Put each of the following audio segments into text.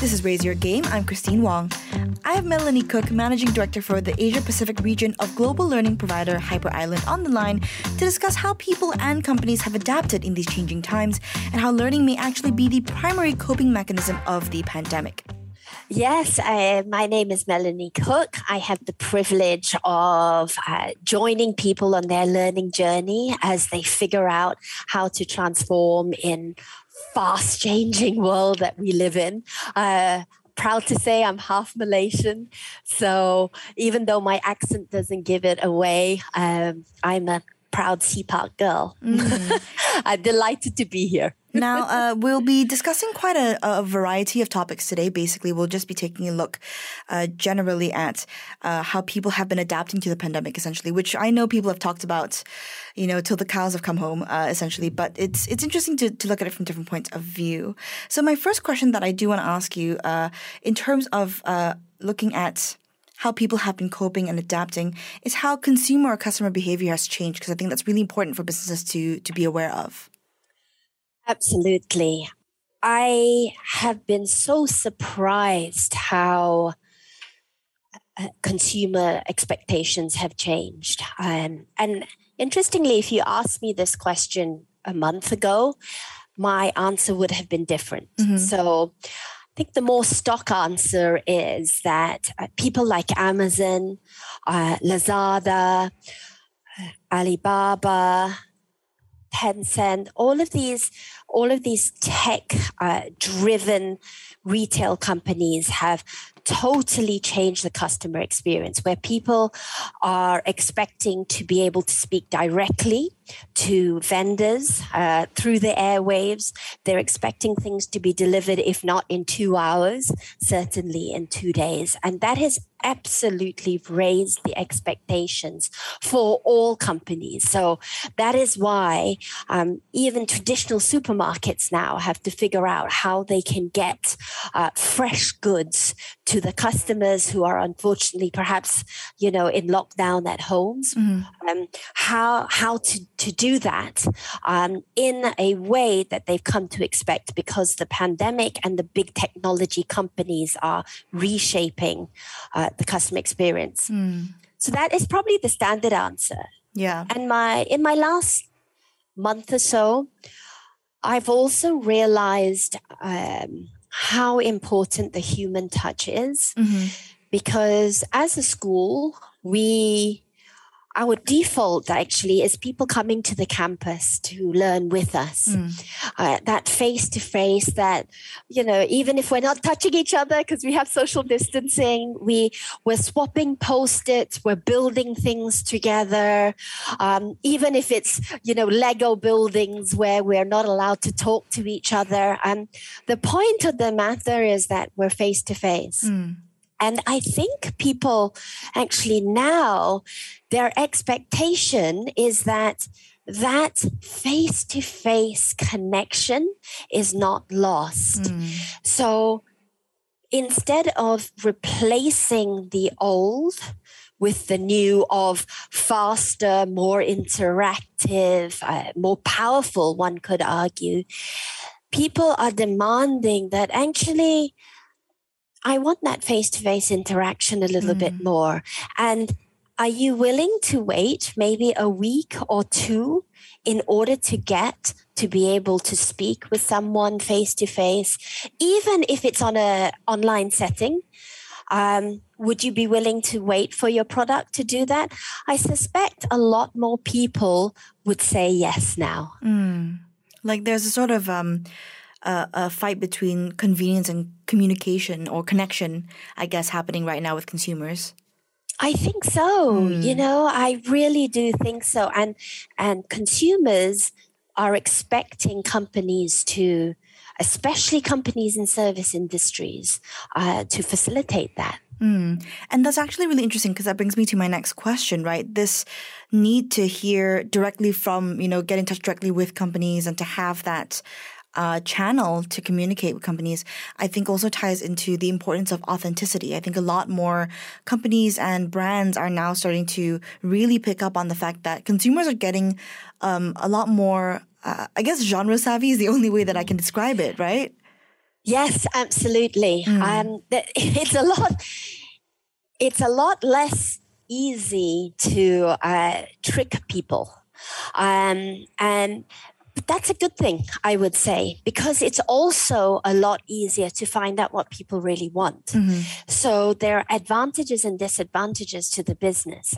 This is Raise Your Game. I'm Christine Wong. I have Melanie Cook, Managing Director for the Asia-Pacific region of global learning provider Hyper Island, on the line to discuss how people and companies have adapted in these changing times and how learning may actually be the primary coping mechanism of the pandemic. Yes, my name is Melanie Cook. I have the privilege of joining people on their learning journey as they figure out how to transform in fast-changing world that we live in. Proud to say I'm half Malaysian, so even though my accent doesn't give it away, I'm a proud Sepak girl. I'm delighted to be here. Now, we'll be discussing quite a variety of topics today. Basically, we'll just be taking a look generally at how people have been adapting to the pandemic, essentially, which I know people have talked about, you know, till the cows have come home, essentially. But it's interesting to look at it from different points of view. So my first question that I do want to ask you, in terms of looking at how people have been coping and adapting, is how consumer or customer behavior has changed, because I think that's really important for businesses to be aware of. Absolutely. I have been so surprised how consumer expectations have changed. And interestingly, if you asked me this question a month ago, my answer would have been different. Mm-hmm. So I think the more stock answer is that people like Amazon, Lazada, Alibaba, Tencent, all of these tech-driven retail companies have totally changed the customer experience, where people are expecting to be able to speak directly to vendors through the airwaves. They're expecting things to be delivered, if not in 2 hours, certainly in 2 days. And that has absolutely raised the expectations for all companies. So that is why even traditional supermarkets now have to figure out how they can get fresh goods to the customers who are unfortunately perhaps, you know, in lockdown at homes. Mm-hmm. How to do that in a way that they've come to expect, because the pandemic and the big technology companies are reshaping the customer experience. Mm. So that is probably the standard answer. Yeah. And in my last month or so, I've also realized how important the human touch is, mm-hmm. because as a school, our default actually is people coming to the campus to learn with us. Mm. That face-to-face, that, you know, even if we're not touching each other because we have social distancing, we're swapping Post-its, we're building things together. Even if it's, you know, Lego buildings where we're not allowed to talk to each other. The point of the matter is that we're face-to-face. Mm. And I think people actually now, their expectation is that face-to-face connection is not lost. Mm. So instead of replacing the old with the new of faster, more interactive, more powerful, one could argue, people are demanding that actually, I want that face-to-face interaction a little bit more. And are you willing to wait maybe a week or two in order to get to be able to speak with someone face-to-face, even if it's on an online setting? Would you be willing to wait for your product to do that? I suspect a lot more people would say yes now. Mm. Like there's a sort of a fight between convenience and communication or connection, I guess, happening right now with consumers. I think so. Mm. You know, I really do think so. And consumers are expecting companies to, especially companies in service industries, to facilitate that. Mm. And that's actually really interesting, because that brings me to my next question, right? This need to hear directly from, you know, get in touch directly with companies and to have that channel to communicate with companies, I think also ties into the importance of authenticity. I think a lot more companies and brands are now starting to really pick up on the fact that consumers are getting a lot more, I guess, genre savvy is the only way that I can describe it, right? Yes, absolutely. It's a lot less easy to trick people. And that's a good thing, I would say, because it's also a lot easier to find out what people really want. Mm-hmm. So there are advantages and disadvantages to the business.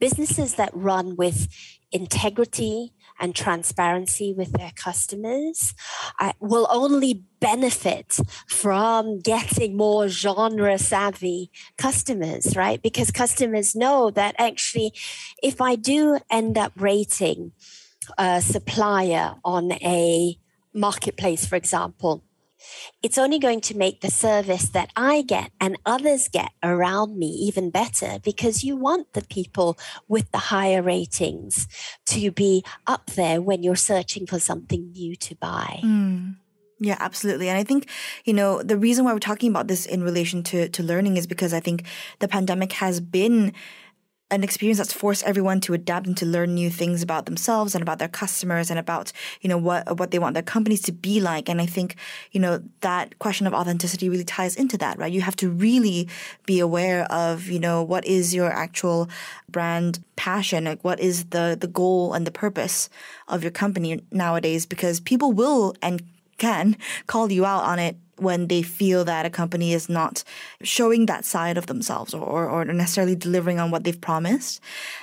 Businesses that run with integrity and transparency with their customers will only benefit from getting more genre-savvy customers, right? Because customers know that actually, if I do end up rating a supplier on a marketplace, for example, it's only going to make the service that I get and others get around me even better, because you want the people with the higher ratings to be up there when you're searching for something new to buy. Mm. Yeah, absolutely. And I think, the reason why we're talking about this in relation to learning is because I think the pandemic has been an experience that's forced everyone to adapt and to learn new things about themselves and about their customers and about, what they want their companies to be like. And I think, that question of authenticity really ties into that, right? You have to really be aware of, what is your actual brand passion? Like, what is the goal and the purpose of your company nowadays? Because people will and can call you out on it when they feel that a company is not showing that side of themselves or necessarily delivering on what they've promised.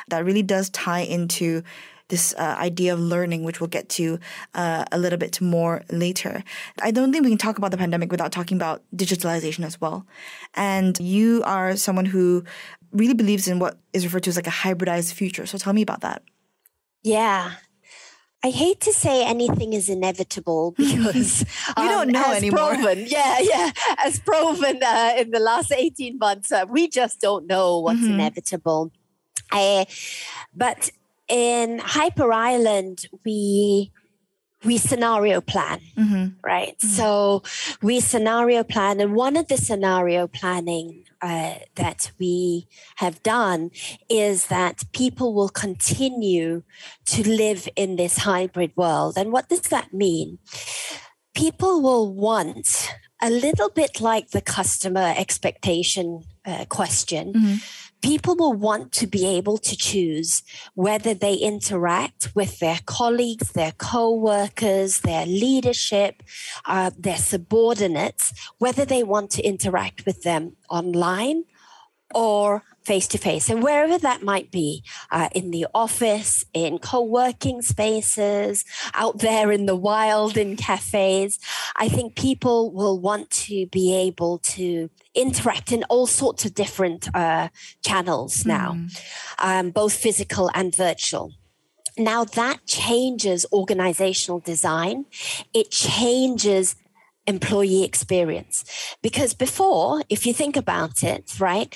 That really does tie into this idea of learning, which we'll get to a little bit more later. I don't think we can talk about the pandemic without talking about digitalization as well. And you are someone who really believes in what is referred to as like a hybridized future. So tell me about that. Yeah. I hate to say anything is inevitable because you don't know anymore. Proven, as proven in the last 18 months, we just don't know what's inevitable. But in Hyper Island, we scenario plan, right? Mm-hmm. So we scenario plan, and one of the scenario planning that we have done is that people will continue to live in this hybrid world. And what does that mean? People will want, a little bit like the customer expectation question, people will want to be able to choose whether they interact with their colleagues, their co-workers, their leadership, their subordinates, whether they want to interact with them online or face-to-face. And wherever that might be, in the office, in co-working spaces, out there in the wild, in cafes, I think people will want to be able to interact in all sorts of different channels now, both physical and virtual. Now that changes organizational design. It changes employee experience. Because before, if you think about it, right,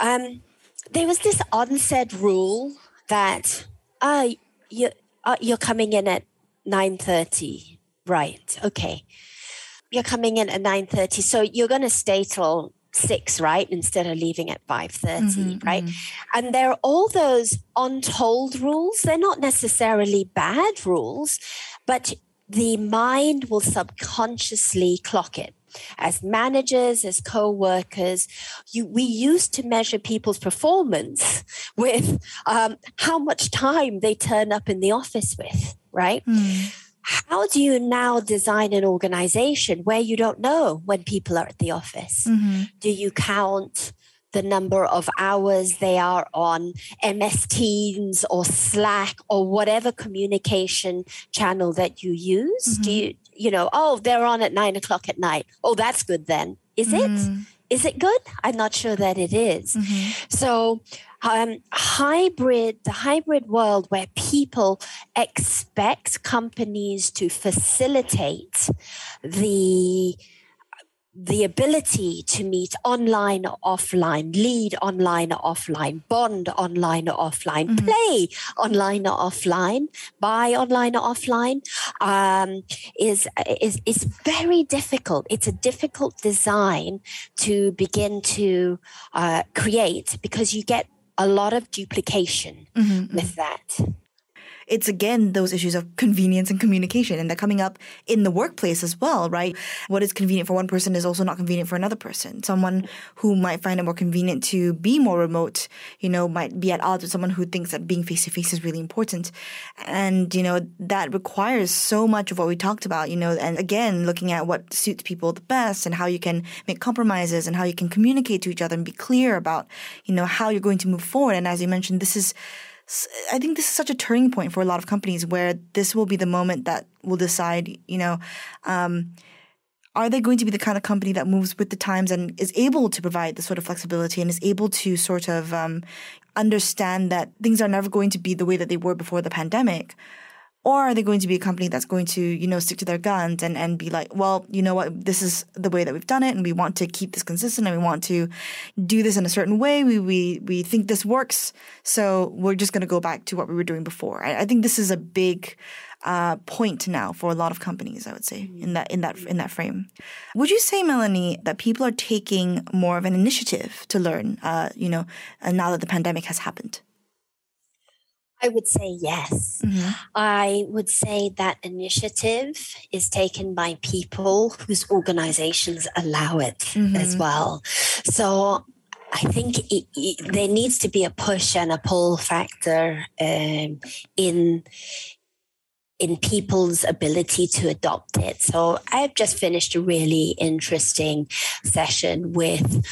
there was this unsaid rule that you're coming in at 9:30, right? Okay, you're coming in at 9:30, so you're going to stay till 6, right? Instead of leaving at 5:30, right? Mm-hmm. And there are all those untold rules. They're not necessarily bad rules, but the mind will subconsciously clock it. As managers, as co-workers, we used to measure people's performance with how much time they turn up in the office with, right? Mm. How do you now design an organization where you don't know when people are at the office? Mm-hmm. Do you count the number of hours they are on MS Teams or Slack or whatever communication channel that you use? Mm-hmm. Do you they're on at 9:00 at night. Oh, that's good then. Is it? Is it good? I'm not sure that it is. Mm-hmm. So the hybrid world where people expect companies to facilitate the the ability to meet online or offline, lead online or offline, bond online or offline, mm-hmm. play online or offline, buy online or offline, is very difficult. It's a difficult design to begin to create because you get a lot of duplication mm-hmm. with that. It's, again, those issues of convenience and communication, and they're coming up in the workplace as well, right? What is convenient for one person is also not convenient for another person. Someone who might find it more convenient to be more remote, you know, might be at odds with someone who thinks that being face-to-face is really important. And, you know, that requires so much of what we talked about, you know, and again, looking at what suits people the best and how you can make compromises and how you can communicate to each other and be clear about, you know, how you're going to move forward. And as you mentioned, I think this is such a turning point for a lot of companies where this will be the moment that will decide, you know, are they going to be the kind of company that moves with the times and is able to provide this sort of flexibility and is able to sort of understand that things are never going to be the way that they were before the pandemic? Or are they going to be a company that's going to, you know, stick to their guns and be like, well, you know what, this is the way that we've done it and we want to keep this consistent and we want to do this in a certain way. We think this works, so we're just going to go back to what we were doing before. I think this is a big point now for a lot of companies, I would say, in that frame. Would you say, Melanie, that people are taking more of an initiative to learn, you know, now that the pandemic has happened? I would say yes. Mm-hmm. I would say that initiative is taken by people whose organizations allow it mm-hmm. as well. So I think there needs to be a push and a pull factor in people's ability to adopt it. So I've just finished a really interesting session with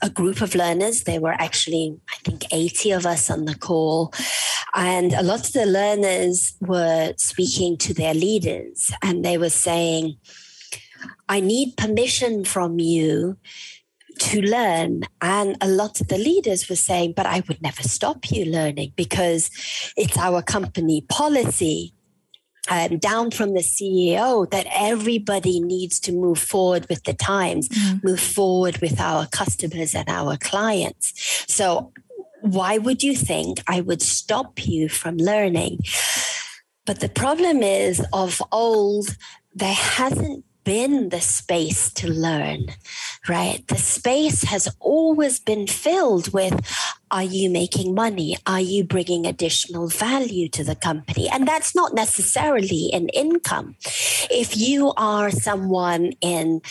a group of learners. There were actually, I think, 80 of us on the call. And a lot of the learners were speaking to their leaders and they were saying, I need permission from you to learn. And a lot of the leaders were saying, but I would never stop you learning because it's our company policy. Down from the CEO that everybody needs to move forward with the times, mm-hmm. move forward with our customers and our clients. So why would you think I would stop you from learning? But the problem is of old, there hasn't been the space to learn, right? The space has always been filled with, are you making money? Are you bringing additional value to the company? And that's not necessarily an income. If you are someone in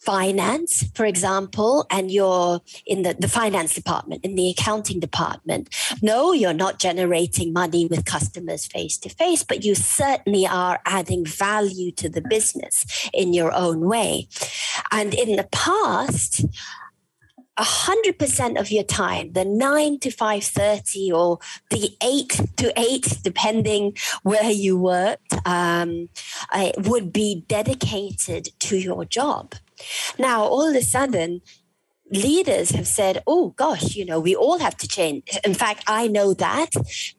finance, for example, and you're in the finance department, in the accounting department, no, you're not generating money with customers face to face, but you certainly are adding value to the business in your own way. And in the past, 100% of your time, the 9 to 5:30 or the 8 to 8, depending where you worked, would be dedicated to your job. Now, all of a sudden, leaders have said, oh, gosh, you know, we all have to change. In fact, I know that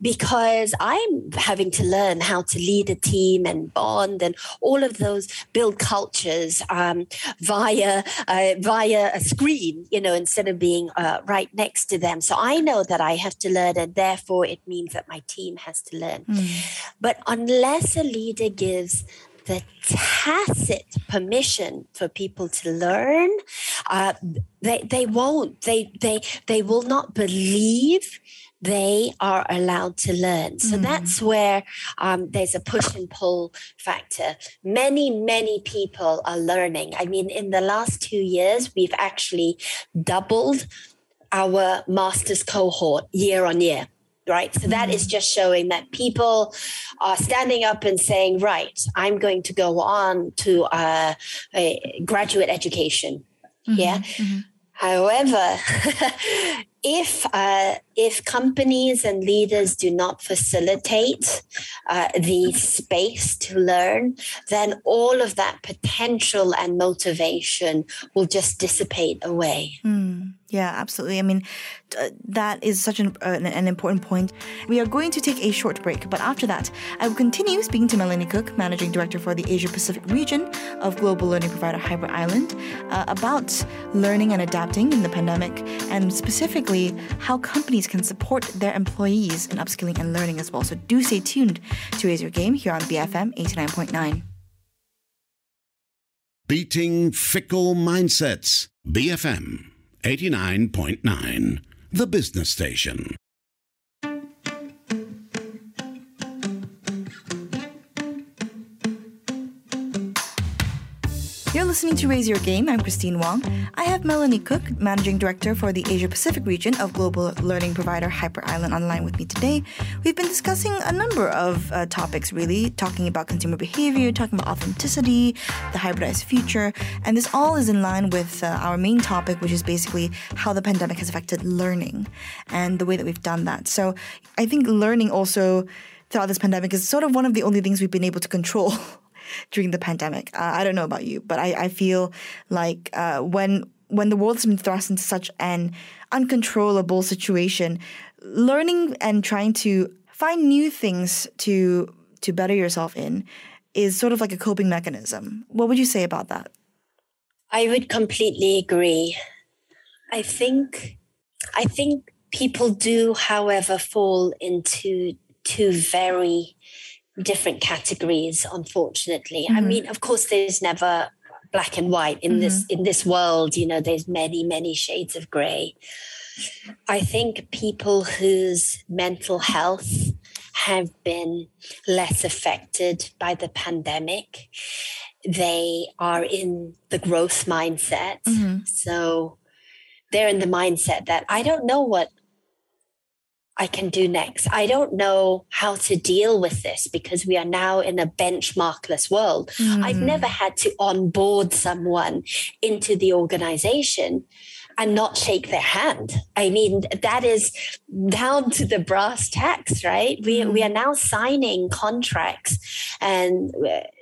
because I'm having to learn how to lead a team and bond and all of those build cultures via a screen, you know, instead of being right next to them. So I know that I have to learn and therefore it means that my team has to learn. Mm. But unless a leader gives the tacit permission for people to learn, they won't. They will not believe they are allowed to learn. So that's where there's a push and pull factor. Many, many people are learning. I mean, in the last 2 years, we've actually doubled our master's cohort year on year. Right. So that is just showing that people are standing up and saying, right, I'm going to go on to a graduate education. Mm-hmm. Yeah. Mm-hmm. However, if companies and leaders do not facilitate the space to learn, then all of that potential and motivation will just dissipate away. Mm. Yeah, absolutely. I mean, that is such an important point. We are going to take a short break, but after that, I will continue speaking to Melanie Cook, Managing Director for the Asia Pacific region of global learning provider Hyper Island, about learning and adapting in the pandemic, and specifically how companies can support their employees in upskilling and learning as well. So do stay tuned to Raise Your Game here on BFM 89.9. Beating Fickle Mindsets. BFM 89.9, the business station. You're listening to Raise Your Game. I'm Christine Wong. I have Melanie Cook, Managing Director for the Asia Pacific region of global learning provider Hyper Island, online with me today. We've been discussing a number of topics, really, talking about consumer behavior, talking about authenticity, the hybridized future, and this all is in line with our main topic, which is basically how the pandemic has affected learning and the way that we've done that. So I think learning also throughout this pandemic is sort of one of the only things we've been able to control during the pandemic. I don't know about you, but I feel like when the world's been thrust into such an uncontrollable situation, learning and trying to find new things to better yourself in is sort of like a coping mechanism. What would you say about that? I would completely agree. I think people do, however, fall into two very different categories, unfortunately. Mm-hmm. I mean, of course, there's never black and white in mm-hmm. this world. You know, there's many, many shades of grey. I think people whose mental health have been less affected by the pandemic, they are in the growth mindset. Mm-hmm. So they're in the mindset that I don't know what I can do next. I don't know how to deal with this because we are now in a benchmarkless world. Mm. I've never had to onboard someone into the organization and not shake their hand. I mean, that is down to the brass tacks, right? We are now signing contracts, and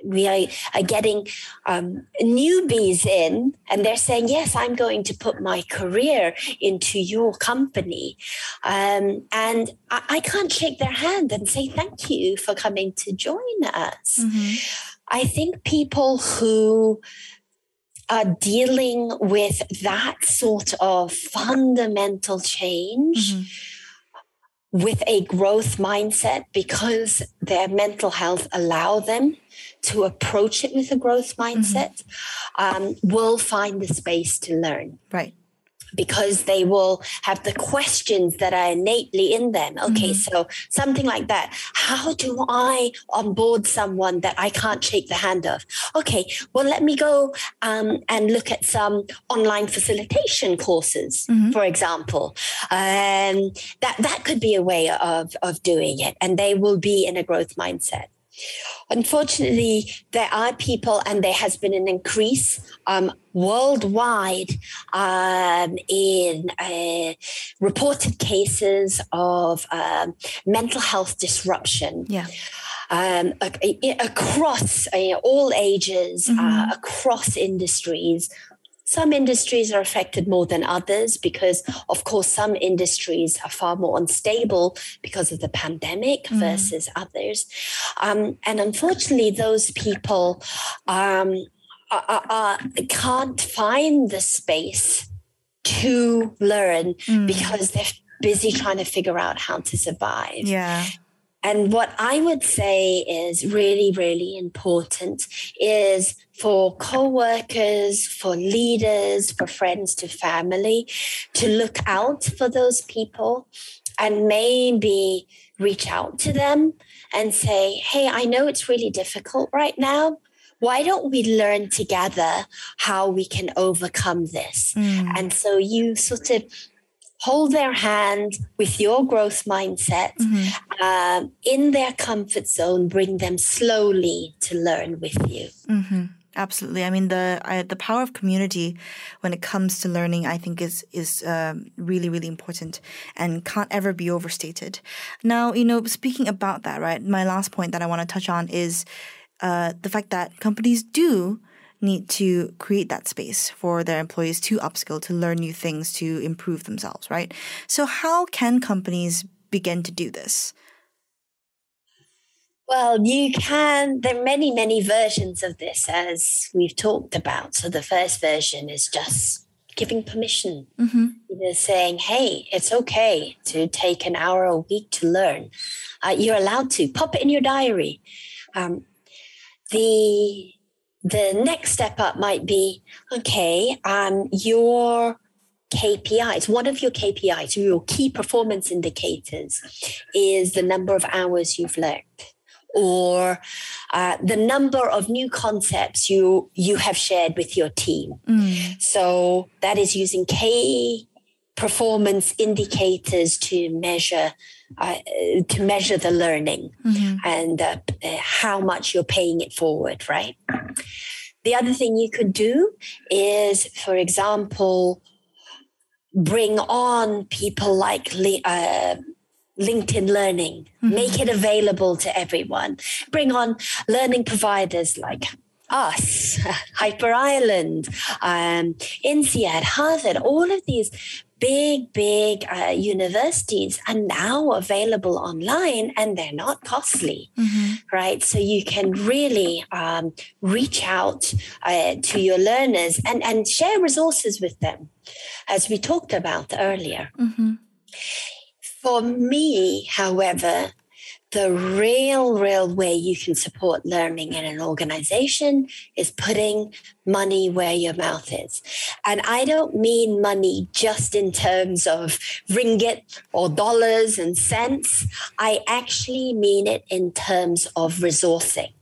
we are getting newbies in, and they're saying, yes, I'm going to put my career into your company. And I can't shake their hand and say, thank you for coming to join us. Mm-hmm. I think people who are dealing with that sort of fundamental change mm-hmm. with a growth mindset, because their mental health allow them to approach it with a growth mindset, mm-hmm. Will find the space to learn. Right. Because they will have the questions that are innately in them. Okay, mm-hmm. so something like that. How do I onboard someone that I can't shake the hand of? Okay, well, let me go and look at some online facilitation courses, mm-hmm. for example. That could be a way of doing it. And they will be in a growth mindset. Unfortunately, there are people, and there has been an increase worldwide in reported cases of mental health disruption. Yeah. Across all ages, mm-hmm. Across industries. Some industries are affected more than others because, of course, some industries are far more unstable because of the pandemic mm-hmm. versus others. And unfortunately, those people can't find the space to learn mm-hmm. because they're busy trying to figure out how to survive. Yeah. And what I would say is really, really important is for co-workers, for leaders, for friends to family, to look out for those people and maybe reach out to them and say, hey, I know it's really difficult right now. Why don't we learn together how we can overcome this? Mm. And so you sort of hold their hand with your growth mindset mm-hmm. In their comfort zone, bring them slowly to learn with you. Mm-hmm. Absolutely. I mean, the power of community when it comes to learning, I think, is really, really important and can't ever be overstated. Now, you know, speaking about that, right, my last point that I want to touch on is the fact that companies do need to create that space for their employees to upskill, to learn new things, to improve themselves, right? So how can companies begin to do this? Well, you can. There are many, many versions of this, as we've talked about. So the first version is just giving permission, saying, hey, it's okay to take an hour a week to learn. You're allowed to. Pop it in your diary. The next step up might be, okay, your KPIs, one of your KPIs, your key performance indicators, is the number of hours you've learned, or the number of new concepts you have shared with your team. So that is using key performance indicators to measure the learning and how much you're paying it forward, right? The other thing you could do is, for example, bring on people like LinkedIn Learning, make it available to everyone. Bring on learning providers like us, Hyper Island, INSEAD, Harvard, all of these big universities are now available online, and they're not costly, right? So you can really reach out to your learners and share resources with them, as we talked about earlier. For me, however, the real way you can support learning in an organization is putting money where your mouth is. And I don't mean money just in terms of ringgit or dollars and cents. I actually mean it in terms of resourcing.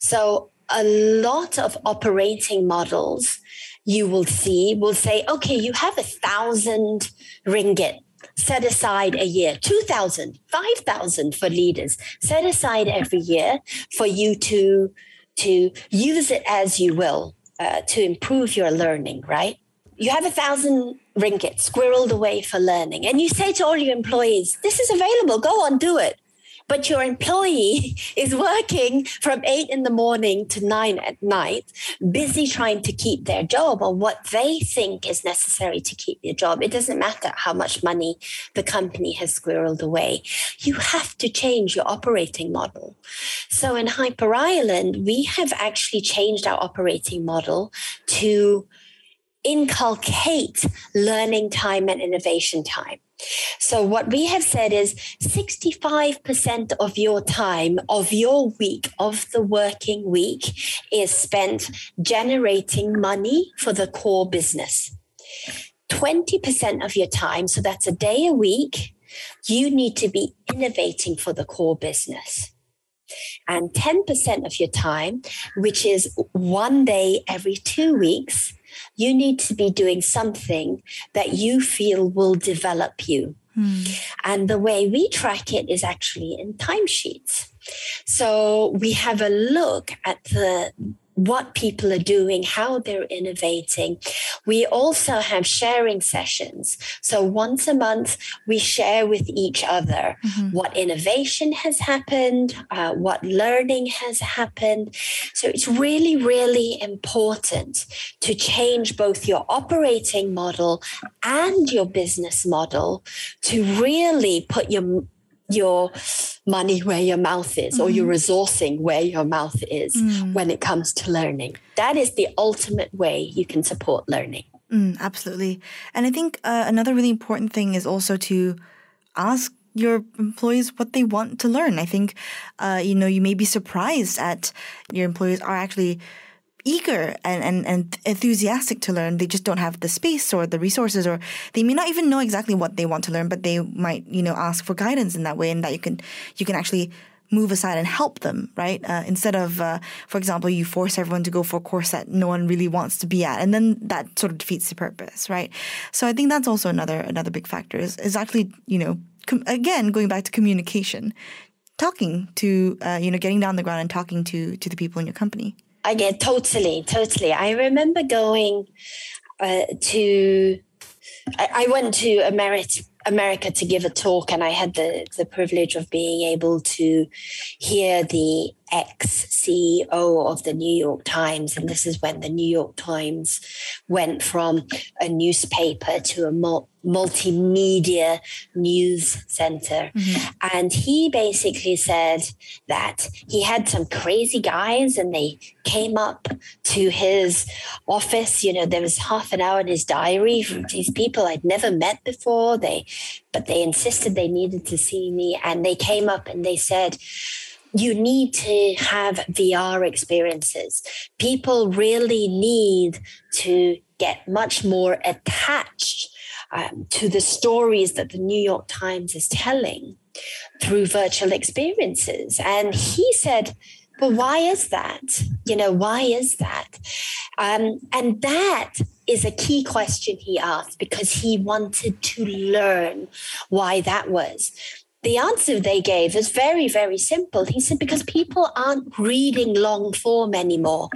So a lot of operating models you will see will say, okay, you have 1,000 ringgit. Set aside a year, 2,000, 5,000 for leaders. Set aside every year for you to use it as you will to improve your learning, right? You have 1,000 ringgit squirreled away for learning. And you say to all your employees, this is available, go on, do it. But your employee is working from 8 a.m. to 9 p.m, busy trying to keep their job or what they think is necessary to keep your job. It doesn't matter how much money the company has squirreled away. You have to change your operating model. So in Hyper Island, we have actually changed our operating model to inculcate learning time and innovation time. So what we have said is 65% of your time, of your week, of the working week is spent generating money for the core business. 20% of your time, so that's a day a week, you need to be innovating for the core business. And 10% of your time, which is one day every 2 weeks, you need to be doing something that you feel will develop you. And the way we track it is actually in timesheets. So we have a look at what people are doing, how they're innovating. We also have sharing sessions. So once a month, we share with each other what innovation has happened, what learning has happened. So it's really, really important to change both your operating model and your business model to really put your money where your mouth is, or your resourcing where your mouth is when it comes to learning. That is the ultimate way you can support learning. Absolutely. And I think another really important thing is also to ask your employees what they want to learn. I think, you may be surprised at your employees are actually eager and enthusiastic to learn. They just don't have the space or the resources, or they may not even know exactly what they want to learn, but they might, ask for guidance in that way, and that you can actually move aside and help them, right? Instead of, for example, you force everyone to go for a course that no one really wants to be at, and then that sort of defeats the purpose, right? So I think that's also another big factor is actually, again, going back to communication, talking to, getting down the ground and talking to the people in your company. I get totally. I remember going I went to America to give a talk, and I had the privilege of being able to hear the ex-CEO of the New York Times. And this is when the New York Times went from a newspaper to a multimedia news center. Mm-hmm. And he basically said that he had some crazy guys and they came up to his office. You know, there was half an hour in his diary from these people I'd never met before. But they insisted they needed to see me, and they came up and they said, you need to have VR experiences. People really need to get much more attached to the stories that the New York Times is telling through virtual experiences. And he said, well, why is that? You know, why is that? And that is a key question he asked, because he wanted to learn why that was. The answer they gave is very, very simple. He said, because people aren't reading long form anymore.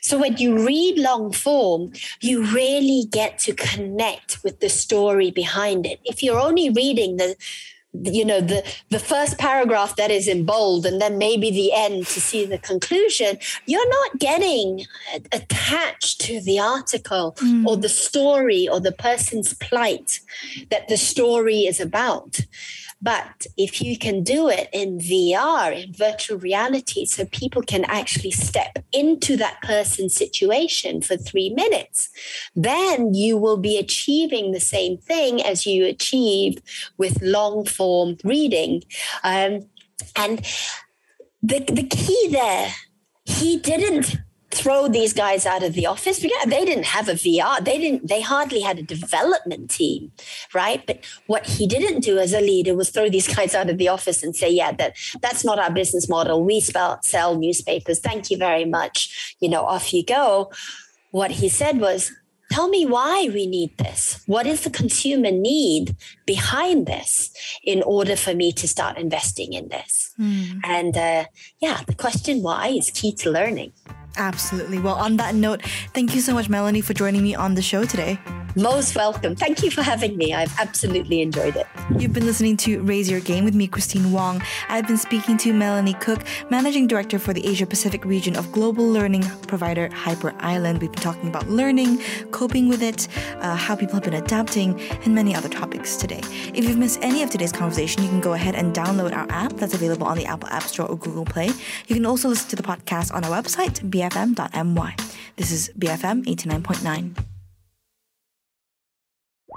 So when you read long form, you really get to connect with the story behind it. If you're only reading the first paragraph that is in bold and then maybe the end to see the conclusion, you're not getting attached to the article or the story or the person's plight that the story is about. But if you can do it in VR, in virtual reality, so people can actually step into that person's situation for 3 minutes, then you will be achieving the same thing as you achieve with long form reading. And the key there, he didn't throw these guys out of the office because they didn't have a VR. They hardly had a development team, right? But what he didn't do as a leader was throw these guys out of the office and say, yeah, that's not our business model. We sell newspapers. Thank you very much. You know, off you go. What he said was, tell me why we need this. What is the consumer need behind this in order for me to start investing in this? And the question why is key to learning. Absolutely. Well, on that note, thank you so much, Melanie, for joining me on the show today. Most welcome. Thank you for having me. I've absolutely enjoyed it. You've been listening to Raise Your Game with me, Christine Wong. I've been speaking to Melanie Cook, Managing Director for the Asia Pacific region of global learning provider Hyper Island. We've been talking about learning, coping with it, how people have been adapting, and many other topics today. If you've missed any of today's conversation, you can go ahead and download our app that's available on the Apple App Store or Google Play. You can also listen to the podcast on our website, bfm.my. This is BFM 89.9.